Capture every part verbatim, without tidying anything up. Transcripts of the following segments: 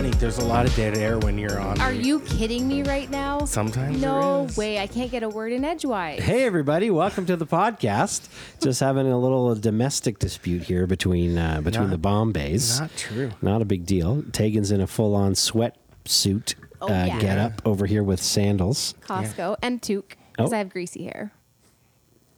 Honey, there's a lot of dead air when you're on. Are you kidding me right now? Sometimes No way. I can't get a word in edgewise. Hey, everybody. Welcome to the podcast. Just having a little domestic dispute here between uh, between not, the Bombays. Not true. Not a big deal. Tegan's in a full-on sweatsuit oh, uh, yeah. getup over here with sandals. Costco yeah. and toque because oh. I have greasy hair.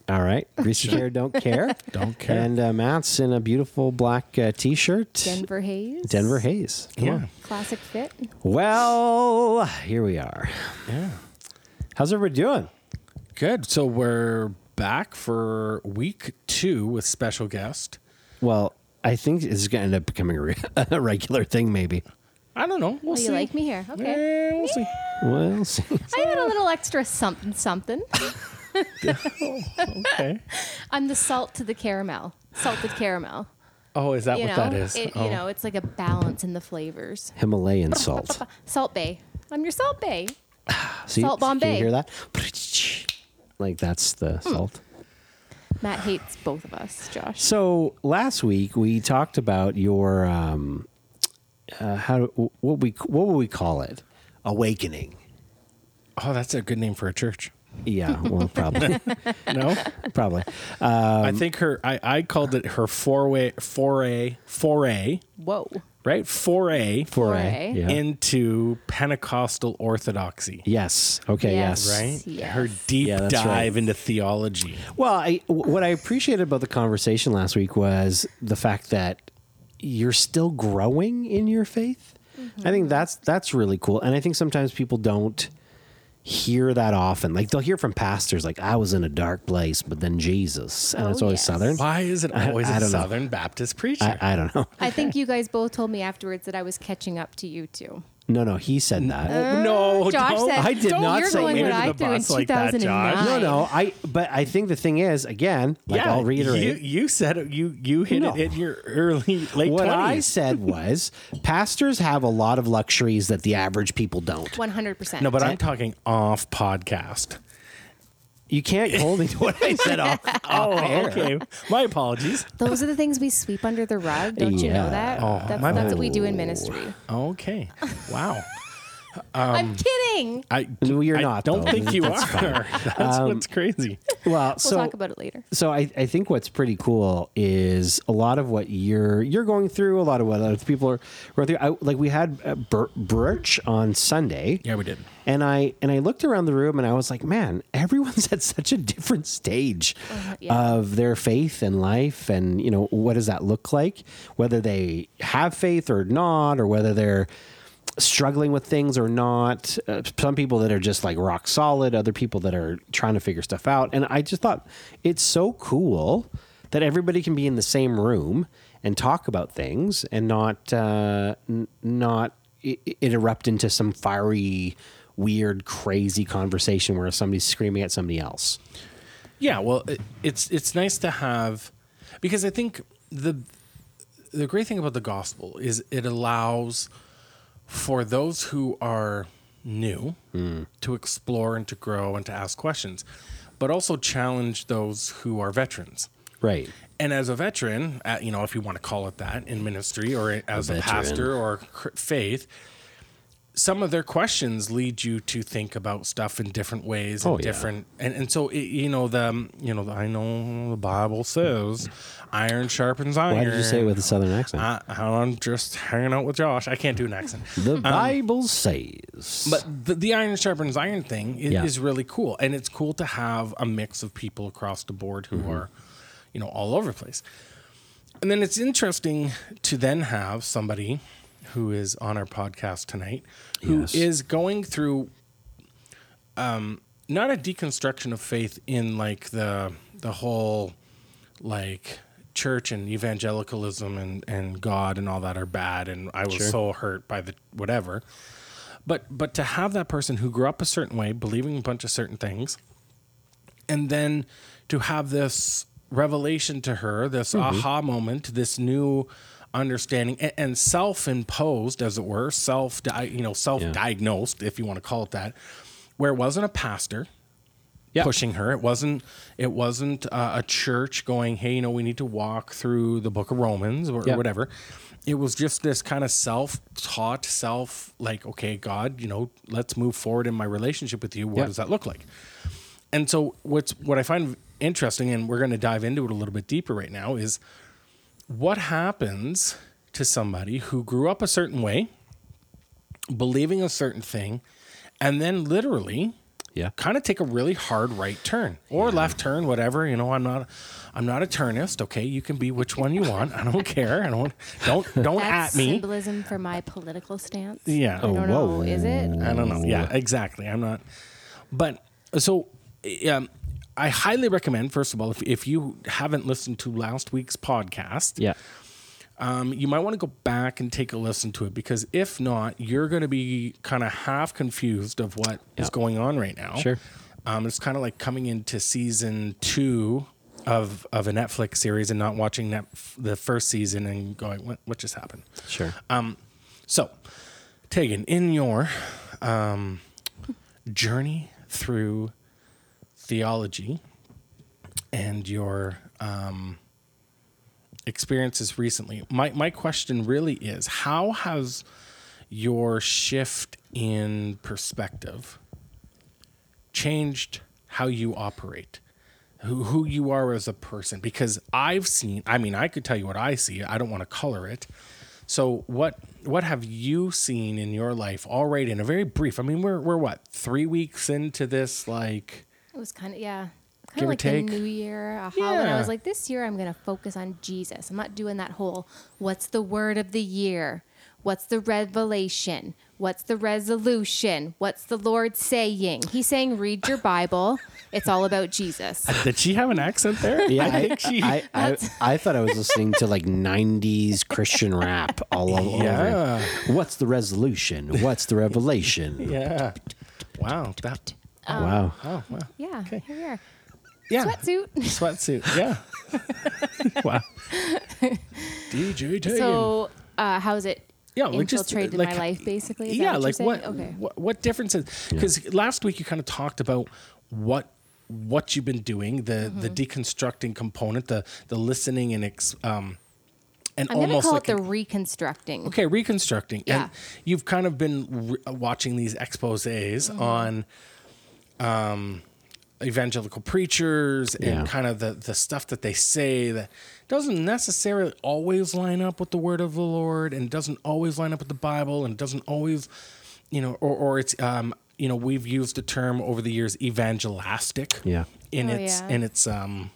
All right. Greasy hair, don't care. Don't care. And uh, Matt's in a beautiful black uh, T-shirt. Denver Hayes. Denver Hayes. Come yeah. on. Classic fit. Well, here we are. Yeah. How's everybody doing? Good. So we're back for week two with special guest. Well, I think this is going to end up becoming a, re- a regular thing maybe. I don't know. We'll well, see. You like me here. Okay. Yeah, we'll yeah. see. We'll see. I had a little extra something, something. Oh, okay. I'm the salt to the caramel. Salted caramel. Oh, is that you what know? that is? It, oh. You know, it's like a balance in the flavors. Himalayan salt. Salt Bay. I'm your Salt Bay. See, Salt Bombay. Can you hear that? Like, that's the mm. salt. Matt hates both of us, Josh. So, last week, we talked about your, um, uh, how what we what would we call it? Awakening. Oh, that's a good name for a church. Yeah, well, probably. No? Probably. Um, I think her, I, I called it her foray, foray, foray. Whoa. Right? Foray. Foray. Yeah. Into Pentecostal orthodoxy. Yes. Okay, yes. yes. Right? Yes. Her deep yeah, dive right. into theology. Well, I, what I appreciated about the conversation last week was the fact that you're still growing in your faith. Mm-hmm. I think that's that's really cool. And I think sometimes people don't hear that often. Like, they'll hear from pastors, like, I was in a dark place, but then Jesus. And oh, it's always yes. Southern. Why is it always I, I a Southern know. Baptist preacher? I, I don't know. I think you guys both told me afterwards that I was catching up to you two. No, no, he said that. Uh, no, Josh don't. Said, I did don't, not you're say going what I the bus like that, Josh. No, no, I. But I think the thing is, again, like yeah, I'll reiterate. You, you said it, you you hit no. it in your early late. What twenties. I said was, pastors have a lot of luxuries that the average people don't. One hundred percent. No, but I'm talking off podcast. You can't hold me to what I said off. Oh, okay. My apologies. Those are the things we sweep under the rug. Don't yeah. you know that? Oh, that's, that's what we do in ministry. Okay. Wow. Um, I'm kidding. I, no, you're I not. Don't though. Think you that's are. That's um, what's crazy. Well, we'll so, talk about it later. So I, I think what's pretty cool is a lot of what you're you're going through. A lot of what other people are going through. I, like we had a bur- brunch on Sunday. Yeah, we did. And I and I looked around the room and I was like, man, everyone's at such a different stage uh, yeah. of their faith and life, and you know, what does that look like? Whether they have faith or not, or whether they're struggling with things or not. Uh, some people that are just like rock solid, other people that are trying to figure stuff out. And I just thought it's so cool that everybody can be in the same room and talk about things and not uh, n- not it, it erupt into some fiery, weird, crazy conversation where somebody's screaming at somebody else. Yeah, well, it, it's it's nice to have, because I think the the great thing about the gospel is it allows for those who are new mm. to explore and to grow and to ask questions, but also challenge those who are veterans. Right. And as a veteran, uh, you know, if you want to call it that in ministry or as a, a pastor or faith, some of their questions lead you to think about stuff in different ways and oh, different. Yeah. And, and so, it, you know, the, you know, the, I know the Bible says iron sharpens iron. Why did you say it with a Southern accent? I, I'm just hanging out with Josh. I can't do an accent. The um, Bible says. But the, the iron sharpens iron thing is, yeah. is really cool. And it's cool to have a mix of people across the board who mm-hmm. are, you know, all over the place. And then it's interesting to then have somebody who is on our podcast tonight, who yes. is going through um, not a deconstruction of faith in like the the whole like church and evangelicalism and, and God and all that are bad and I was sure. so hurt by the whatever. But but to have that person who grew up a certain way, believing a bunch of certain things, and then to have this revelation to her, this mm-hmm. aha moment, this new understanding and self-imposed, as it were, self, you know, self-diagnosed, yeah. if you want to call it that, where it wasn't a pastor yep. pushing her, it wasn't, it wasn't uh, a church going, hey, you know, we need to walk through the Book of Romans or, yep. or whatever. it was just this kind of self-taught, self, like, okay, God, you know, let's move forward in my relationship with you. What yeah. does that look like? And so what's what I find interesting, and we're going to dive into it a little bit deeper right now, is what happens to somebody who grew up a certain way, believing a certain thing, and then literally yeah. kind of take a really hard right turn or yeah. left turn, whatever. You know, I'm not, I'm not a turnist. Okay. You can be which one you want. I don't care. I don't, don't, don't That's at me. Symbolism for my political stance. Yeah. Oh, I don't whoa. know. Is it? I don't know. Yeah, exactly. I'm not, but so, um, I highly recommend, first of all, if, if you haven't listened to last week's podcast, yeah. Um, you might want to go back and take a listen to it, because if not, you're going to be kind of half confused of what yeah. is going on right now. Sure. Um, it's kind of like coming into season two of of a Netflix series and not watching that f- the first season and going, what what just happened? Sure. Um, so, Tegan, in your um, journey through theology and your... Um, experiences recently, my my question really is, how has your shift in perspective changed how you operate, who who you are as a person? Because I've seen, I mean, I could tell you what I see. I don't want to color it. So what what have you seen in your life already in a very brief, I mean, we're we're what, three weeks into this, like... It was kind of, yeah. Kind of like take. the new year, a yeah. holiday. I was like, this year I'm going to focus on Jesus. I'm not doing that whole, what's the word of the year? What's the revelation? What's the resolution? What's the Lord saying? He's saying, read your Bible. It's all about Jesus. Did she have an accent there? Yeah, I think she. I, I, I thought I was listening to like nineties Christian rap all over. Yeah. What's the resolution? What's the revelation? Yeah. Wow. That, um, wow. Oh, wow. Yeah, okay. Here we are. Yeah. Sweatsuit. Sweatsuit, yeah. Wow. D J Tegan. So uh, how's it yeah, infiltrated like, my life, basically? Is yeah, like what, okay. what What differences? Because yeah. last week you kind of talked about what what you've been doing, the mm-hmm. the deconstructing component, the the listening and... Ex, um, and I'm almost call like it the a, reconstructing. Okay, reconstructing. Yeah. And you've kind of been re- watching these exposés mm-hmm. on... Um, evangelical preachers and yeah. kind of the, the stuff that they say that doesn't necessarily always line up with the word of the Lord and doesn't always line up with the Bible and doesn't always, you know, or, or it's, um, you know, we've used the term over the years, evangelistic yeah. in oh, its, yeah. in its, um,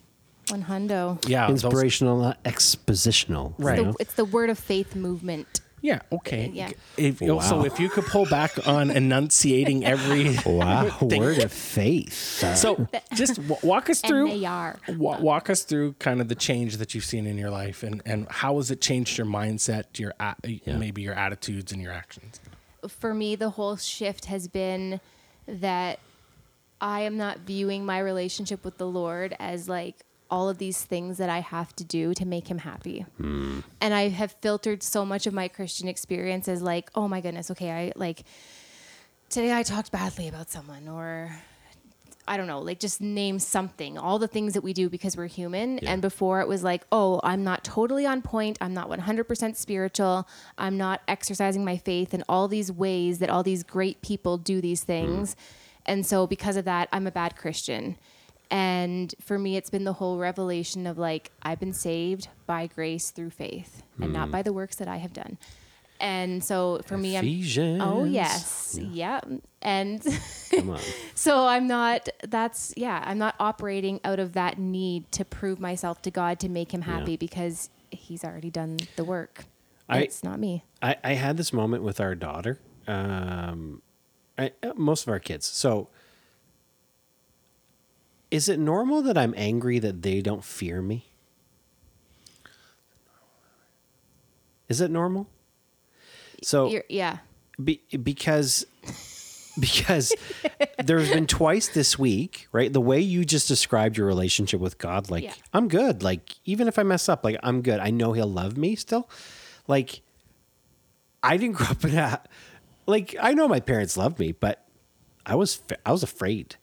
one hundo. Yeah. Inspirational, those, expositional. Right. It's the, it's the word of faith movement. Yeah. Okay. Yeah. If, wow. So if you could pull back on enunciating every wow thing. Word of faith. Uh, so just w- walk us through. M A R W- walk us through kind of the change that you've seen in your life, and, and how has it changed your mindset, your uh, yeah. maybe your attitudes and your actions. For me, the whole shift has been that I am not viewing my relationship with the Lord as like all of these things that I have to do to make him happy. Mm. And I have filtered so much of my Christian experience as like, oh my goodness, okay, I like today I talked badly about someone, or I don't know, like just name something, all the things that we do because we're human. Yeah. And before it was like, oh, I'm not totally on point. I'm not one hundred percent spiritual. I'm not exercising my faith in all these ways that all these great people do these things. Mm. And so because of that, I'm a bad Christian. And for me, it's been the whole revelation of like, I've been saved by grace through faith and mm. not by the works that I have done. And so for me, Ephesians. I'm, oh yes. Yeah. yeah. And Come on. so I'm not, that's, yeah, I'm not operating out of that need to prove myself to God, to make him happy yeah. because he's already done the work. I, it's not me. I, I had this moment with our daughter, um, I, most of our kids. So, is it normal that I'm angry that they don't fear me? Is it normal? So You're, yeah, be, because because there's been twice this week, right? The way you just described your relationship with God, like yeah. I'm good. Like even if I mess up, like I'm good. I know he'll love me still. Like I didn't grow up in a like I know my parents loved me, but I was I was afraid.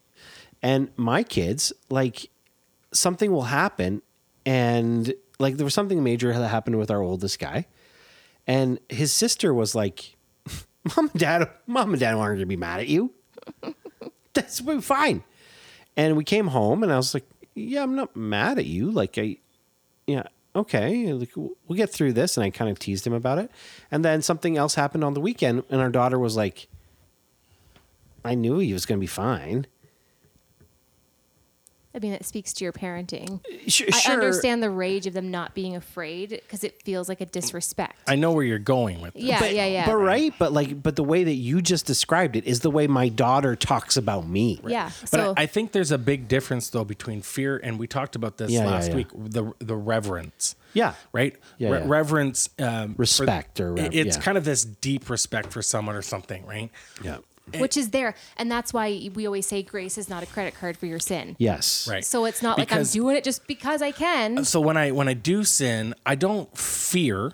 And my kids, like, something will happen, and, like, there was something major that happened with our oldest guy, And his sister was like, Mom and Dad, Mom and Dad aren't going to be mad at you. That's fine. And we came home, and I was like, yeah, I'm not mad at you. Like, I, yeah, okay, like, we'll get through this. And I kind of teased him about it. And then something else happened on the weekend, and our daughter was like, I knew he was going to be fine. I mean, that speaks to your parenting. Sure, I sure. understand the rage of them not being afraid because it feels like a disrespect. I know where you're going with this. Yeah, but, yeah, yeah. But right, but like, but the way that you just described it is the way my daughter talks about me. Right? Yeah. But so, I, I think there's a big difference though between fear, and we talked about this yeah, last yeah, yeah. week. The the reverence. Yeah. Right. Yeah. Re- yeah. Reverence. Um, respect for, or rever- it's yeah. kind of this deep respect for someone or something, right? Yeah. Which is there. And that's why we always say grace is not a credit card for your sin. Yes. Right. So it's not because, like, I'm doing it just because I can. So when I when I do sin, I don't fear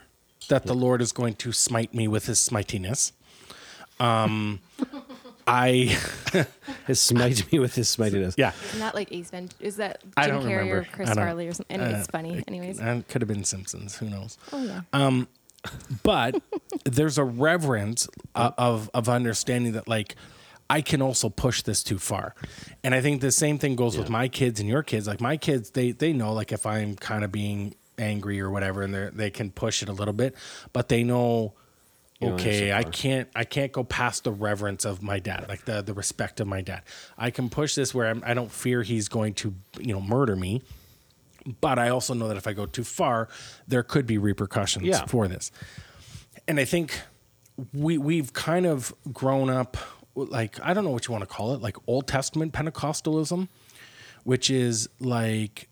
that the Lord is going to smite me with his smitiness. Um, I... his smite me with his smitiness. Yeah. Isn't that like Ace Ventura? Is that Jim I don't Carrey remember. Or Chris Farley or something? And uh, it's funny. Anyways. It could have been Simpsons. Who knows? Oh, yeah. Um, but there's a reverence uh, of of understanding that, like, I can also push this too far. And I think the same thing goes yeah. with my kids and your kids. Like, my kids, they they know, like, if I'm kind of being angry or whatever, and they they can push it a little bit, but they know, okay, you know, so I can't I can't go past the reverence of my dad, like the the respect of my dad. I can push this where I'm, I don't fear he's going to, you know, murder me. But I also know that if I go too far, there could be repercussions yeah. for this. And I think we, we've kind of grown up, like, I don't know what you want to call it, like Old Testament Pentecostalism, which is like,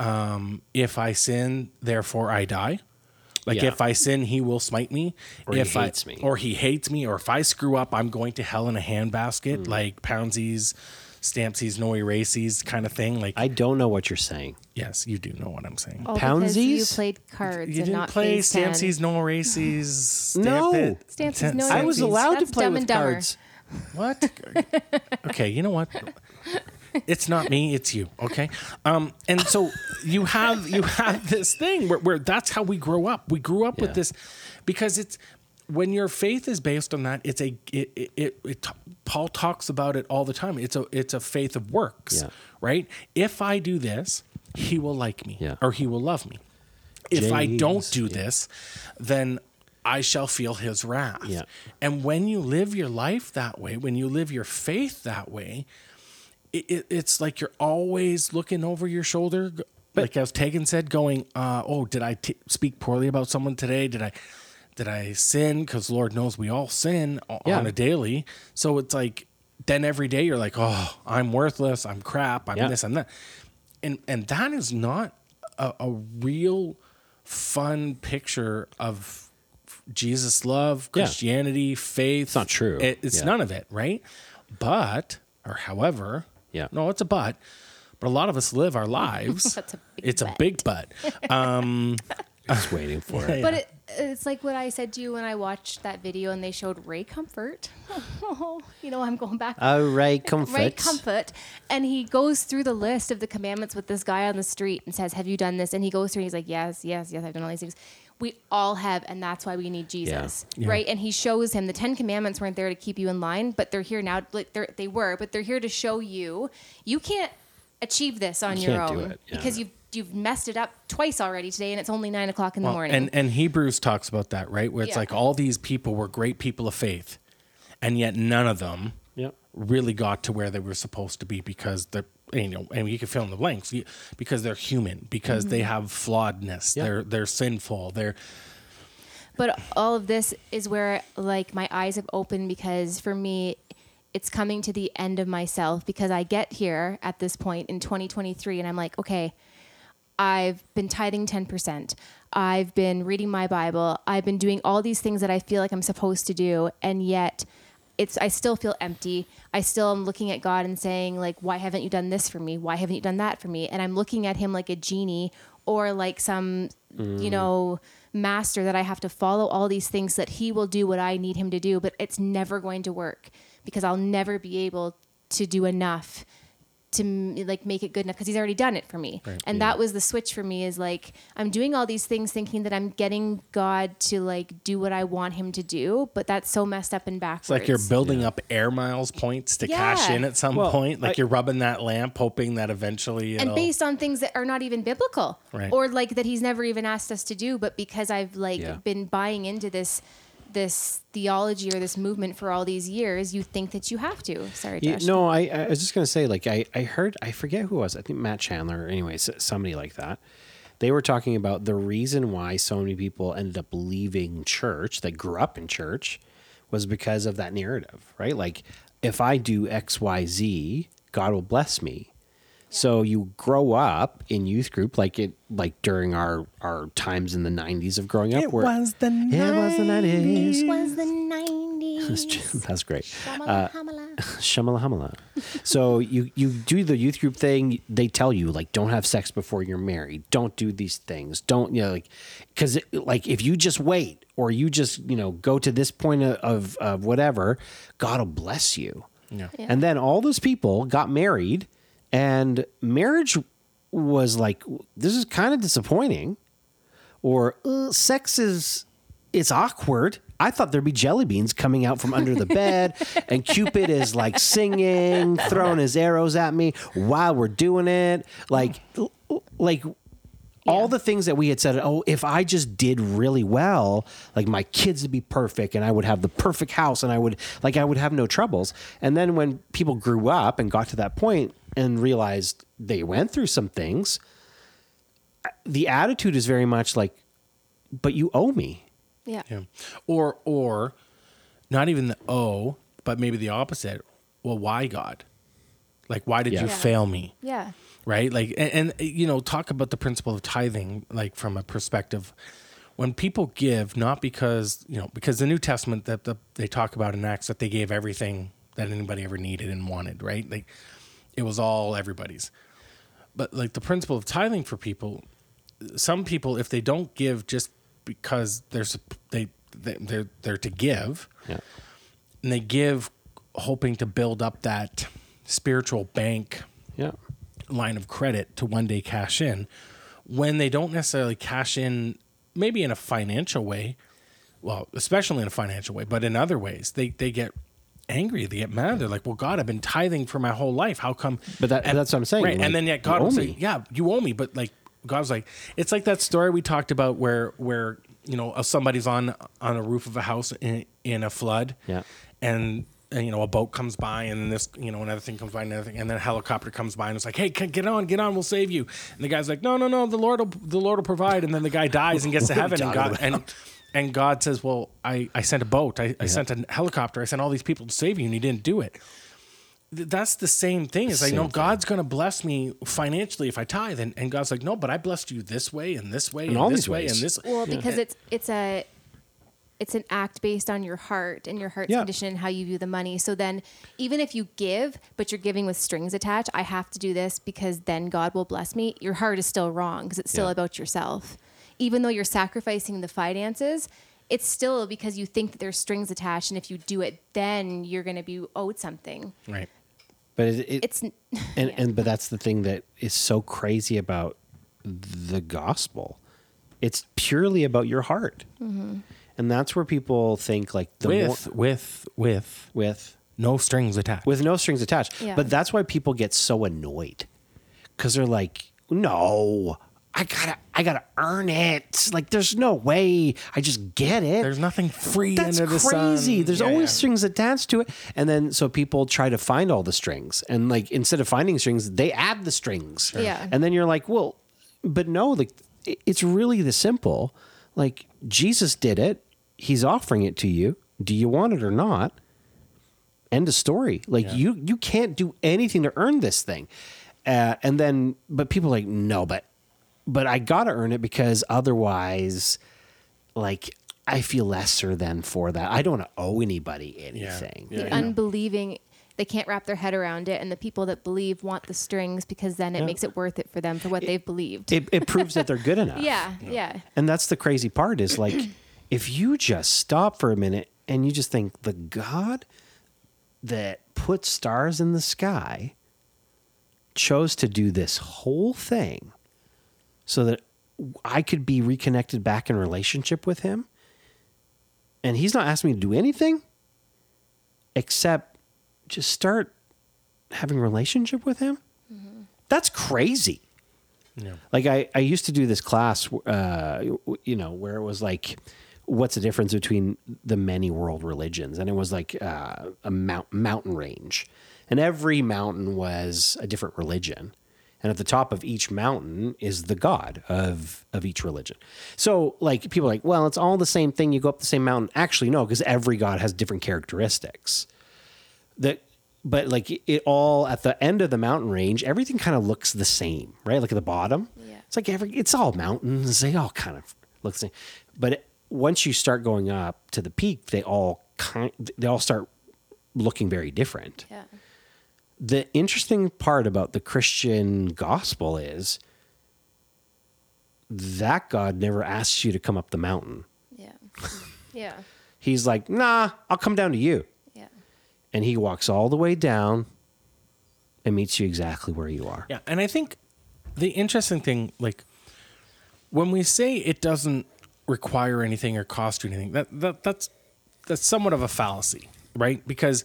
um, if I sin, therefore I die. Like, yeah. if I sin, he will smite me. Or if he hates I, me. Or he hates me. Or if I screw up, I'm going to hell in a handbasket, mm. like Poundsies. Stampsies, no erases kind of thing. Like, I don't know what you're saying. Yes, you do know what I'm saying. Oh, Poundsies? You played cards you and didn't not play Stampsies, no erases. Stamp no. It. Stampsies, no erases. I was allowed That's to play with cards. What? Okay, you know what? It's not me, it's you, okay? Um, and so you have you have this thing where, where that's how we grow up. We grew up yeah. with this because it's when your faith is based on that, it's a it it, it, it Paul talks about it all the time. It's a it's a faith of works, yeah. right? If I do this, he will like me, yeah. or he will love me. James, if I don't do yeah. this, then I shall feel his wrath. Yeah. And when you live your life that way, when you live your faith that way, it, it, it's like you're always looking over your shoulder, but, like as Tegan said, going, uh, "Oh, did I t- speak poorly about someone today? Did I?" Did I sin? Because Lord knows we all sin yeah. on a daily. So it's like, then every day you're like, oh, I'm worthless. I'm crap. I'm yeah. this, I'm that. And and that is not a, a real fun picture of Jesus' love, Christianity, yeah. faith. It's not true. It, it's yeah. none of it, right? But, or however, yeah. no, it's a but. But a lot of us live our lives. That's a big it's but. a big but. Um, I was waiting for it. But it, it's like what I said to you when I watched that video and they showed Ray Comfort. Oh, you know, I'm going back. Oh, Ray Comfort. Ray Comfort. And he goes through the list of the commandments with this guy on the street and says, have you done this? And he goes through and he's like, yes, yes, yes, I've done all these things. We all have, and that's why we need Jesus, yeah. Yeah. right? And he shows him the Ten Commandments weren't there to keep you in line, but they're here now. Like they're, they were, but they're here to show you, you can't achieve this on you your own. Do it. Yeah. Because you've You've messed it up twice already today, and it's only nine o'clock in well, the morning. And, and Hebrews talks about that, right? Where it's yeah. like all these people were great people of faith, and yet none of them yep. really got to where they were supposed to be because they're, you know, and you can fill in the blanks because they're human, because mm-hmm. they have flawedness, yep. they're they're sinful, they're. But all of this is where like my eyes have opened because for me. It's coming to the end of myself because I get here at this point in twenty twenty-three, and I'm like, okay. I've been tithing ten percent. I've been reading my Bible. I've been doing all these things that I feel like I'm supposed to do. And yet it's, I still feel empty. I still am looking at God and saying like, why haven't you done this for me? Why haven't you done that for me? And I'm looking at him like a genie or like some, mm. you know, master that I have to follow all these things that he will do what I need him to do, but it's never going to work because I'll never be able to do enough to like make it good enough because he's already done it for me. Right. And yeah. that was the switch for me, is like, I'm doing all these things thinking that I'm getting God to like do what I want him to do, but that's so messed up and backwards. It's like you're building yeah. up air miles points to yeah. cash in at some well, point. Like I, you're rubbing that lamp, hoping that eventually it'll... And based on things that are not even biblical right. or like that he's never even asked us to do, but because I've like yeah. been buying into this this theology or this movement for all these years, you think that you have to. Sorry, Josh. You, no, I, I was just going to say, like, I, I heard, I forget who it was, I think Matt Chandler, or anyways, somebody like that. They were talking about the reason why so many people ended up leaving church, that grew up in church, was because of that narrative, right? Like, if I do X, Y, Z, God will bless me. Yeah. So you grow up in youth group, like it, like during our, our times in the nineties of growing up. It where, was the nineties. It was the nineties. It was the nineties. That's great. Shamala uh, hamala. Shamala hamala. So you, you do the youth group thing. They tell you, like, don't have sex before you're married. Don't do these things. Don't, you know, like, because like if you just wait or you just, you know, go to this point of, of, of whatever, God will bless you. Yeah. Yeah. And then all those people got married, and marriage was like, this is kind of disappointing, or uh, sex is, it's awkward. I thought there'd be jelly beans coming out from under the bed and Cupid is like singing, throwing his arrows at me while we're doing it. Like, like yeah. all the things that we had said, oh, if I just did really well, like my kids would be perfect and I would have the perfect house and I would like, I would have no troubles. And then when people grew up and got to that point and realized they went through some things, the attitude is very much like, but you owe me. Yeah. yeah. Or, or not even the owe, but maybe the opposite. Well, why, God? Like, why did yeah. you yeah. fail me? Yeah. Right? Like, and, and, you know, talk about the principle of tithing, like from a perspective, when people give, not because, you know, because the New Testament that the, they talk about in Acts that they gave everything that anybody ever needed and wanted, right? Like, it was all everybody's. But like the principle of tithing for people, some people, if they don't give just because they're they, they they're they're to give, yeah. and they give hoping to build up that spiritual bank yeah. line of credit to one day cash in, when they don't necessarily cash in, maybe in a financial way, well, especially in a financial way, but in other ways, they they get angry, they get mad. They're like, well, God, I've been tithing for my whole life. How come? But that, and, that's what I'm saying. Right. Like, and then yet God was like, yeah, you owe me. But like, God was like, it's like that story we talked about where, where, you know, somebody's on, on a roof of a house in, in a flood yeah. and, and, you know, a boat comes by and then this, you know, another thing comes by, another thing. And then a helicopter comes by and it's like, hey, get on, get on. We'll save you. And the guy's like, no, no, no, the Lord will, the Lord will provide. And then the guy dies and gets to heaven and God, and, And God says, well, I, I sent a boat. I, yeah. I sent a helicopter. I sent all these people to save you, and you didn't do it. Th- that's the same thing. It's like, no, God's going to bless me financially if I tithe. And, and God's like, no, but I blessed you this way and this way and, and all this way ways. and this. Well, yeah. because it's it's a it's an act based on your heart and your heart's yeah. condition and how you view the money. So then even if you give, but you're giving with strings attached, I have to do this because then God will bless me, your heart is still wrong because it's still yeah. about yourself. Even though you're sacrificing the finances, it's still because you think that there's strings attached. And if you do it, then you're going to be owed something. Right. But it, it, it's, and, yeah. and, but that's the thing that is so crazy about the gospel. It's purely about your heart. Mm-hmm. And that's where people think like the with, more, with, with, with no strings attached, with no strings attached. Yeah. But that's why people get so annoyed. Cause they're like, no, I gotta, I gotta earn it. Like, there's no way I just get it. There's nothing free That's under the crazy. sun. That's crazy. There's yeah, always yeah. strings attached to it. And then, so people try to find all the strings. And like, instead of finding strings, they add the strings. Yeah. And then you're like, well, but no, like, it's really this simple. Like, Jesus did it. He's offering it to you. Do you want it or not? End of story. Like, yeah. you, you can't do anything to earn this thing. Uh, and then, but people are like, no, but. But I got to earn it because otherwise, like, I feel lesser than for that. I don't owe anybody anything. Yeah. Yeah, the yeah. unbelieving, they can't wrap their head around it. And the people that believe want the strings because then it yeah. makes it worth it for them for what it, they've believed. It, it proves that they're good enough. Yeah, yeah, yeah. And that's the crazy part is, like, if you just stop for a minute and you just think, the God that put stars in the sky chose to do this whole thing so that I could be reconnected back in relationship with him. And he's not asking me to do anything except just start having a relationship with him. Mm-hmm. That's crazy. Yeah. Like I, I used to do this class, uh, you know, where it was like, what's the difference between the many world religions? And it was like uh, a mount, mountain range. And every mountain was a different religion. And at the top of each mountain is the God of, of each religion. So like people are like, well, it's all the same thing. You go up the same mountain. Actually, no, because every God has different characteristics. That, but like it all at the end of the mountain range, everything kind of looks the same, right? Like at the bottom, yeah. It's like every, it's all mountains. They all kind of look the same. But it, once you start going up to the peak, they all kind, they all start looking very different. Yeah. The interesting part about the Christian gospel is that God never asks you to come up the mountain. Yeah. Yeah. He's like, nah, I'll come down to you. Yeah. And he walks all the way down and meets you exactly where you are. Yeah. And I think the interesting thing, like when we say it doesn't require anything or cost you anything, that, that that's that's somewhat of a fallacy, right? Because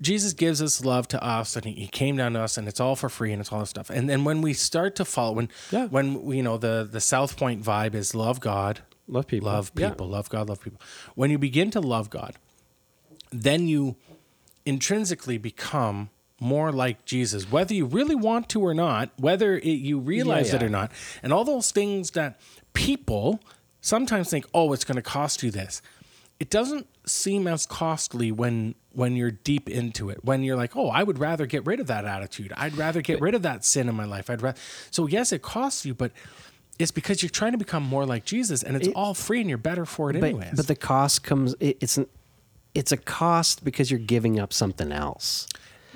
Jesus gives his love to us, and he came down to us, and it's all for free, and it's all this stuff. And then when we start to follow, when yeah. when we, you know, the the South Point vibe is love God, love people, love people, yeah. love God, love people. When you begin to love God, then you intrinsically become more like Jesus, whether you really want to or not, whether it, you realize yeah, yeah. it or not, and all those things that people sometimes think, oh, it's going to cost you this. It doesn't seem as costly when when you're deep into it, when you're like, oh, I would rather get rid of that attitude. I'd rather get rid of that sin in my life. I'd rather. So yes, it costs you, but it's because you're trying to become more like Jesus, and it's it, all free, and you're better for it but, anyways. But the cost comes, it, it's, an, it's a cost because you're giving up something else,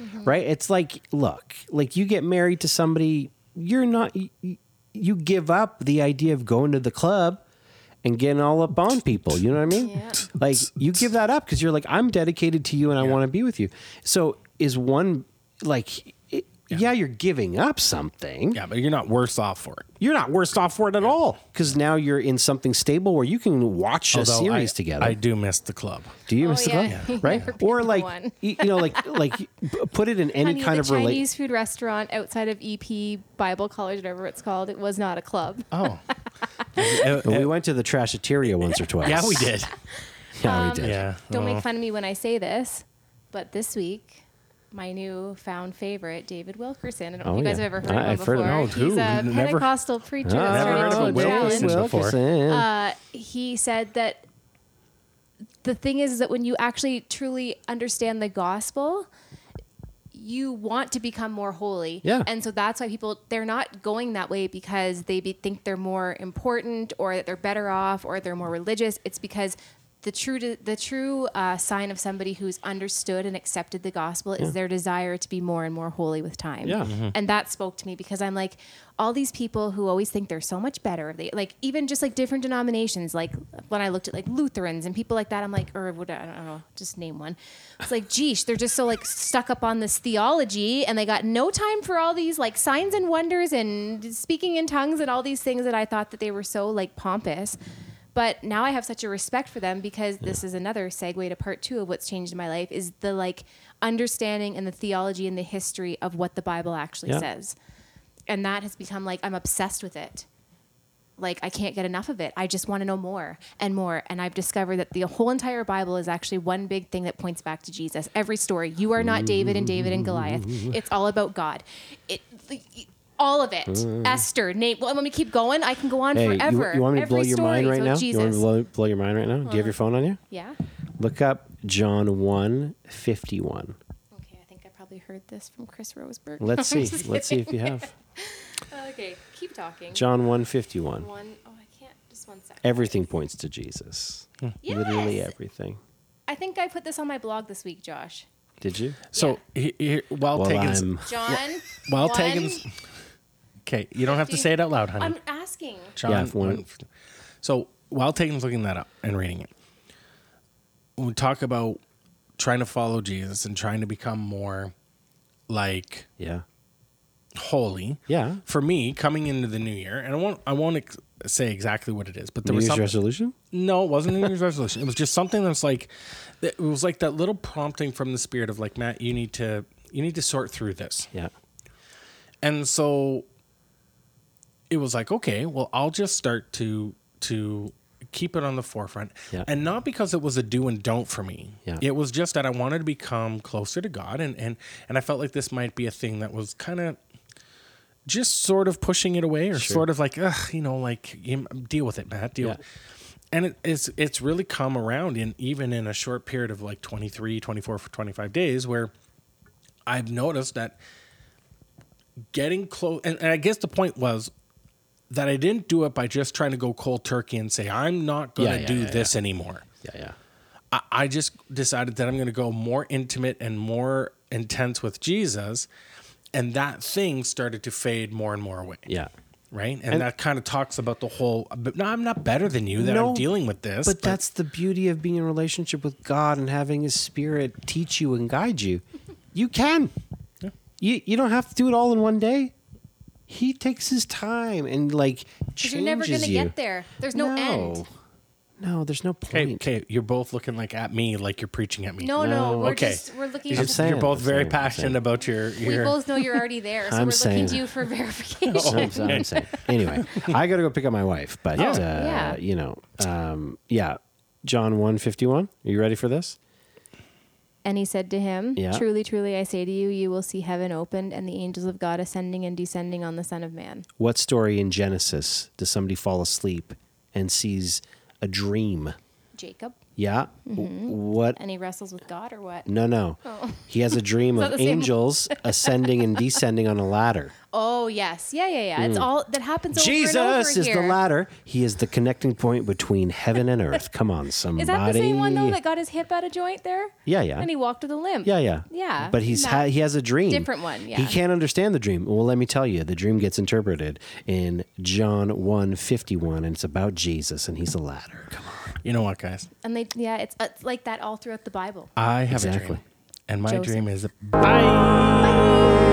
mm-hmm. right? It's like, look, like you get married to somebody, you're not, you, you give up the idea of going to the club and getting all up on people, you know what I mean? Yeah. Like, you give that up because you're like, I'm dedicated to you and I yeah. want to be with you. So is one, like, it, yeah. yeah, you're giving up something. Yeah, but you're not worse off for it. You're not worse off for it at yeah. all because now you're in something stable where you can watch Although a series I, together. I do miss the club. Do you oh, miss yeah. the club? Yeah. Right? Yeah. Or like, you know, like, like put it in any Honey, kind the of relationship. Chinese rela- food restaurant outside of E P Bible College, whatever it's called, it was not a club. Oh. But we went to the Trashateria once or twice. Yeah, we did. Yeah, um, we did. Yeah. Don't make fun of me when I say this, but this week, my new found favorite, David Wilkerson. I don't know oh, if you guys yeah. have ever heard I, of him I've before. Heard of him. He's a Never. Pentecostal preacher. I've never heard of Wilkerson before. Uh, he said that the thing is, is that when you actually truly understand the gospel, you want to become more holy. Yeah. And so that's why people, they're not going that way because they be, think they're more important or that they're better off or they're more religious. It's because the true the true uh, sign of somebody who's understood and accepted the gospel yeah. is their desire to be more and more holy with time. Yeah. Mm-hmm. And that spoke to me because I'm like, all these people who always think they're so much better, they like even just like different denominations, like when I looked at like Lutherans and people like that, I'm like, or what, I don't know, just name one. It's like, geesh, they're just so like stuck up on this theology and they got no time for all these like signs and wonders and speaking in tongues and all these things that I thought that they were so like pompous. But now I have such a respect for them because yeah. this is another segue to part two of what's changed in my life is the like understanding and the theology and the history of what the Bible actually yeah. says. And that has become like, I'm obsessed with it. Like I can't get enough of it. I just want to know more and more. And I've discovered that the whole entire Bible is actually one big thing that points back to Jesus. Every story. You are not David and David and Goliath. It's all about God. It, it All of it. Mm. Esther, name. Well, let me keep going. I can go on hey, forever. You, you want me to blow your mind right now? You want me to blow, blow your mind right now? Uh-huh. Do you have your phone on you? Yeah. Look up John one fifty-one. Okay, I think I probably heard this from Chris Roseburg. Let's see. Let's see if you have. Okay, keep talking. John one fifty-one. One, oh, I can't. Just one second. Everything points to Jesus. Hmm. Yes. Literally everything. I think I put this on my blog this week, Josh. Did you? So yeah. he, he, while well, Tegan's John. While Tegan's. Okay, you don't have Do to you, say it out loud, honey. I'm asking. John, yeah, so while Tegan's looking that up and reading it, when we talk about trying to follow Jesus and trying to become more like yeah. holy. Yeah. For me, coming into the new year, and I won't I won't ex- say exactly what it is, but there New was Year's something, resolution? No, it wasn't a New Year's resolution. It was just something that's like, it was like that little prompting from the Spirit of like, Matt, you need to you need to sort through this. Yeah. And so it was like, okay, well, I'll just start to to keep it on the forefront. Yeah. And not because it was a do and don't for me. Yeah. It was just that I wanted to become closer to God, and and and I felt like this might be a thing that was kind of just sort of pushing it away, or sure. sort of like, ugh, you know, like, you deal with it, Matt, deal yeah. with it. And it, it's, it's really come around in even in a short period of like twenty-three, twenty-four, twenty-five days, where I've noticed that getting close, and, and I guess the point was that I didn't do it by just trying to go cold turkey and say, I'm not going to yeah, yeah, do yeah, this yeah. anymore. Yeah, yeah. I, I just decided that I'm going to go more intimate and more intense with Jesus. And that thing started to fade more and more away. Yeah. Right? And, and that kind of talks about the whole, but no, I'm not better than you that no, I'm dealing with this. But, but that's the beauty of being in a relationship with God and having His Spirit teach you and guide you. You can. Yeah. You you don't have to do it all in one day. He takes his time and like changes you. You're never going to get there. There's no, no end. No, there's no point. Okay, okay, you're both looking like at me, like you're preaching at me. No, no, no we're okay. Just, we're looking. I'm saying, you're both I'm very saying, passionate about your, your. We both know you're already there, so I'm we're saying, looking to you for verification. Oh, okay. I'm, I'm saying. Anyway, I got to go pick up my wife, but oh, uh, yeah. you know, um, yeah, John one fifty-one. Are you ready for this? And he said to him, yeah. Truly, truly, I say to you, you will see heaven opened and the angels of God ascending and descending on the Son of Man. What story in Genesis does somebody fall asleep and sees a dream? Jacob. Yeah. Mm-hmm. What? And he wrestles with God or what? No, no. Oh. He has a dream of angels ascending and descending on a ladder. Oh, yes. Yeah, yeah, yeah. Mm. It's all that happens over Jesus and over Jesus is here. The ladder. He is the connecting point between heaven and earth. Come on, somebody. Is that the same one, though, that got his hip out of joint there? Yeah, yeah. And he walked with a limp. Yeah, yeah. Yeah. But he's ha- he has a dream. Different one, yeah. He can't understand the dream. Well, let me tell you, the dream gets interpreted in John one fifty-one, and it's about Jesus, and he's a ladder. Come on. You know what, guys? And they, yeah, it's, it's like that all throughout the Bible. I have exactly. a dream. And my Joseph. dream is bye. Bye.